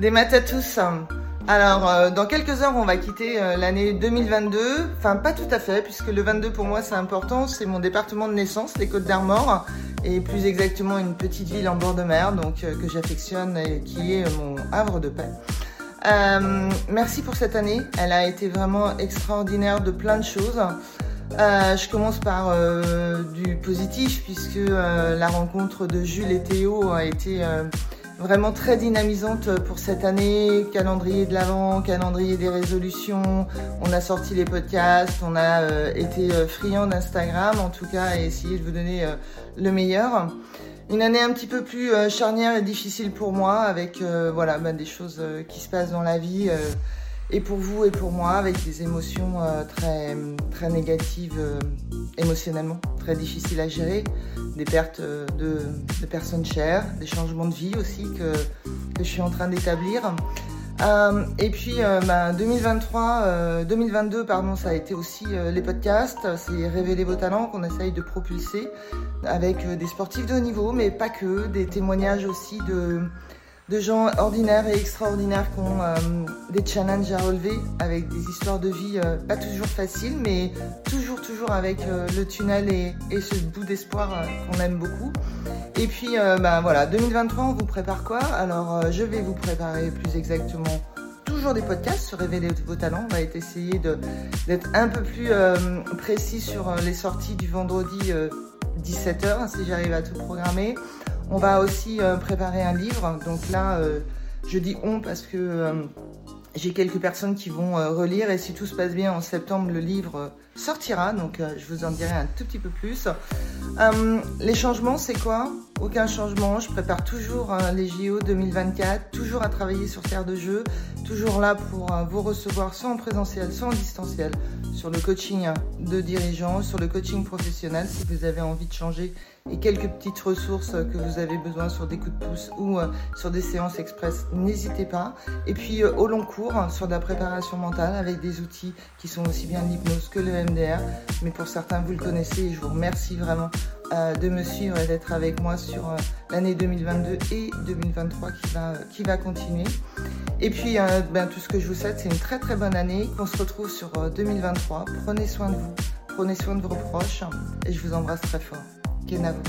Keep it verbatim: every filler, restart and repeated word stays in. Démat à tous. Alors, euh, dans quelques heures, on va quitter euh, l'année deux mille vingt-deux. Enfin, pas tout à fait, puisque le vingt-deux, pour moi, c'est important. C'est mon département de naissance, les Côtes-d'Armor, et plus exactement une petite ville en bord de mer, donc euh, que j'affectionne et qui est euh, mon havre de paix. Euh, merci pour cette année. Elle a été vraiment extraordinaire de plein de choses. Euh, je commence par euh, du positif, puisque euh, la rencontre de Jules et Théo a été... Euh, vraiment très dynamisante pour cette année, calendrier de l'Avent, calendrier des résolutions, on a sorti les podcasts, on a euh, été friands d'Instagram en tout cas et essayé de vous donner euh, le meilleur. Une année un petit peu plus euh, charnière et difficile pour moi avec euh, voilà, bah, des choses euh, qui se passent dans la vie euh, et pour vous et pour moi avec des émotions euh, très, très négatives euh, émotionnellement, très difficiles à gérer. Des pertes de, de personnes chères, des changements de vie aussi que, que je suis en train d'établir. Euh, et puis euh, bah, deux mille vingt-trois, euh, deux mille vingt-deux, pardon, ça a été aussi euh, les podcasts, c'est Révélez vos talents qu'on essaye de propulser avec euh, des sportifs de haut niveau, mais pas que, des témoignages aussi de, de gens ordinaires et extraordinaires qui ont euh, des challenges à relever avec des histoires de vie euh, pas toujours faciles, mais toujours, toujours avec euh, le tunnel et, et ce bout d'espoir euh, qu'on aime beaucoup. Et puis, euh, bah, voilà, deux mille vingt-trois, on vous prépare quoi? Alors, euh, je vais vous préparer plus exactement toujours des podcasts sur Révéler vos talents. On va essayer de, d'être un peu plus euh, précis sur euh, les sorties du vendredi euh, dix-sept heures, si j'arrive à tout programmer. On va aussi euh, préparer un livre, donc là, euh, je dis « on » parce que euh, j'ai quelques personnes qui vont euh, relire et si tout se passe bien, en septembre, le livre euh, sortira, donc euh, je vous en dirai un tout petit peu plus. Euh, les changements, c'est quoi? Aucun changement, je prépare toujours euh, les J O deux mille vingt-quatre, toujours à travailler sur Terre de jeu, toujours là pour euh, vous recevoir soit en présentiel, soit en distanciel, sur le coaching de dirigeants, sur le coaching professionnel, si vous avez envie de changer et quelques petites ressources que vous avez besoin sur des coups de pouce ou sur des séances express, n'hésitez pas. Et puis au long cours, sur de la préparation mentale avec des outils qui sont aussi bien l'hypnose que le M D R. Mais pour certains, vous le connaissez et je vous remercie vraiment de me suivre et d'être avec moi sur l'année deux mille vingt-deux et deux mille vingt-trois qui va, qui va continuer. Et puis, ben, tout ce que je vous souhaite, c'est une très très bonne année, qu'on se retrouve sur deux mille vingt-trois. Prenez soin de vous, prenez soin de vos proches et je vous embrasse très fort. Kenavo.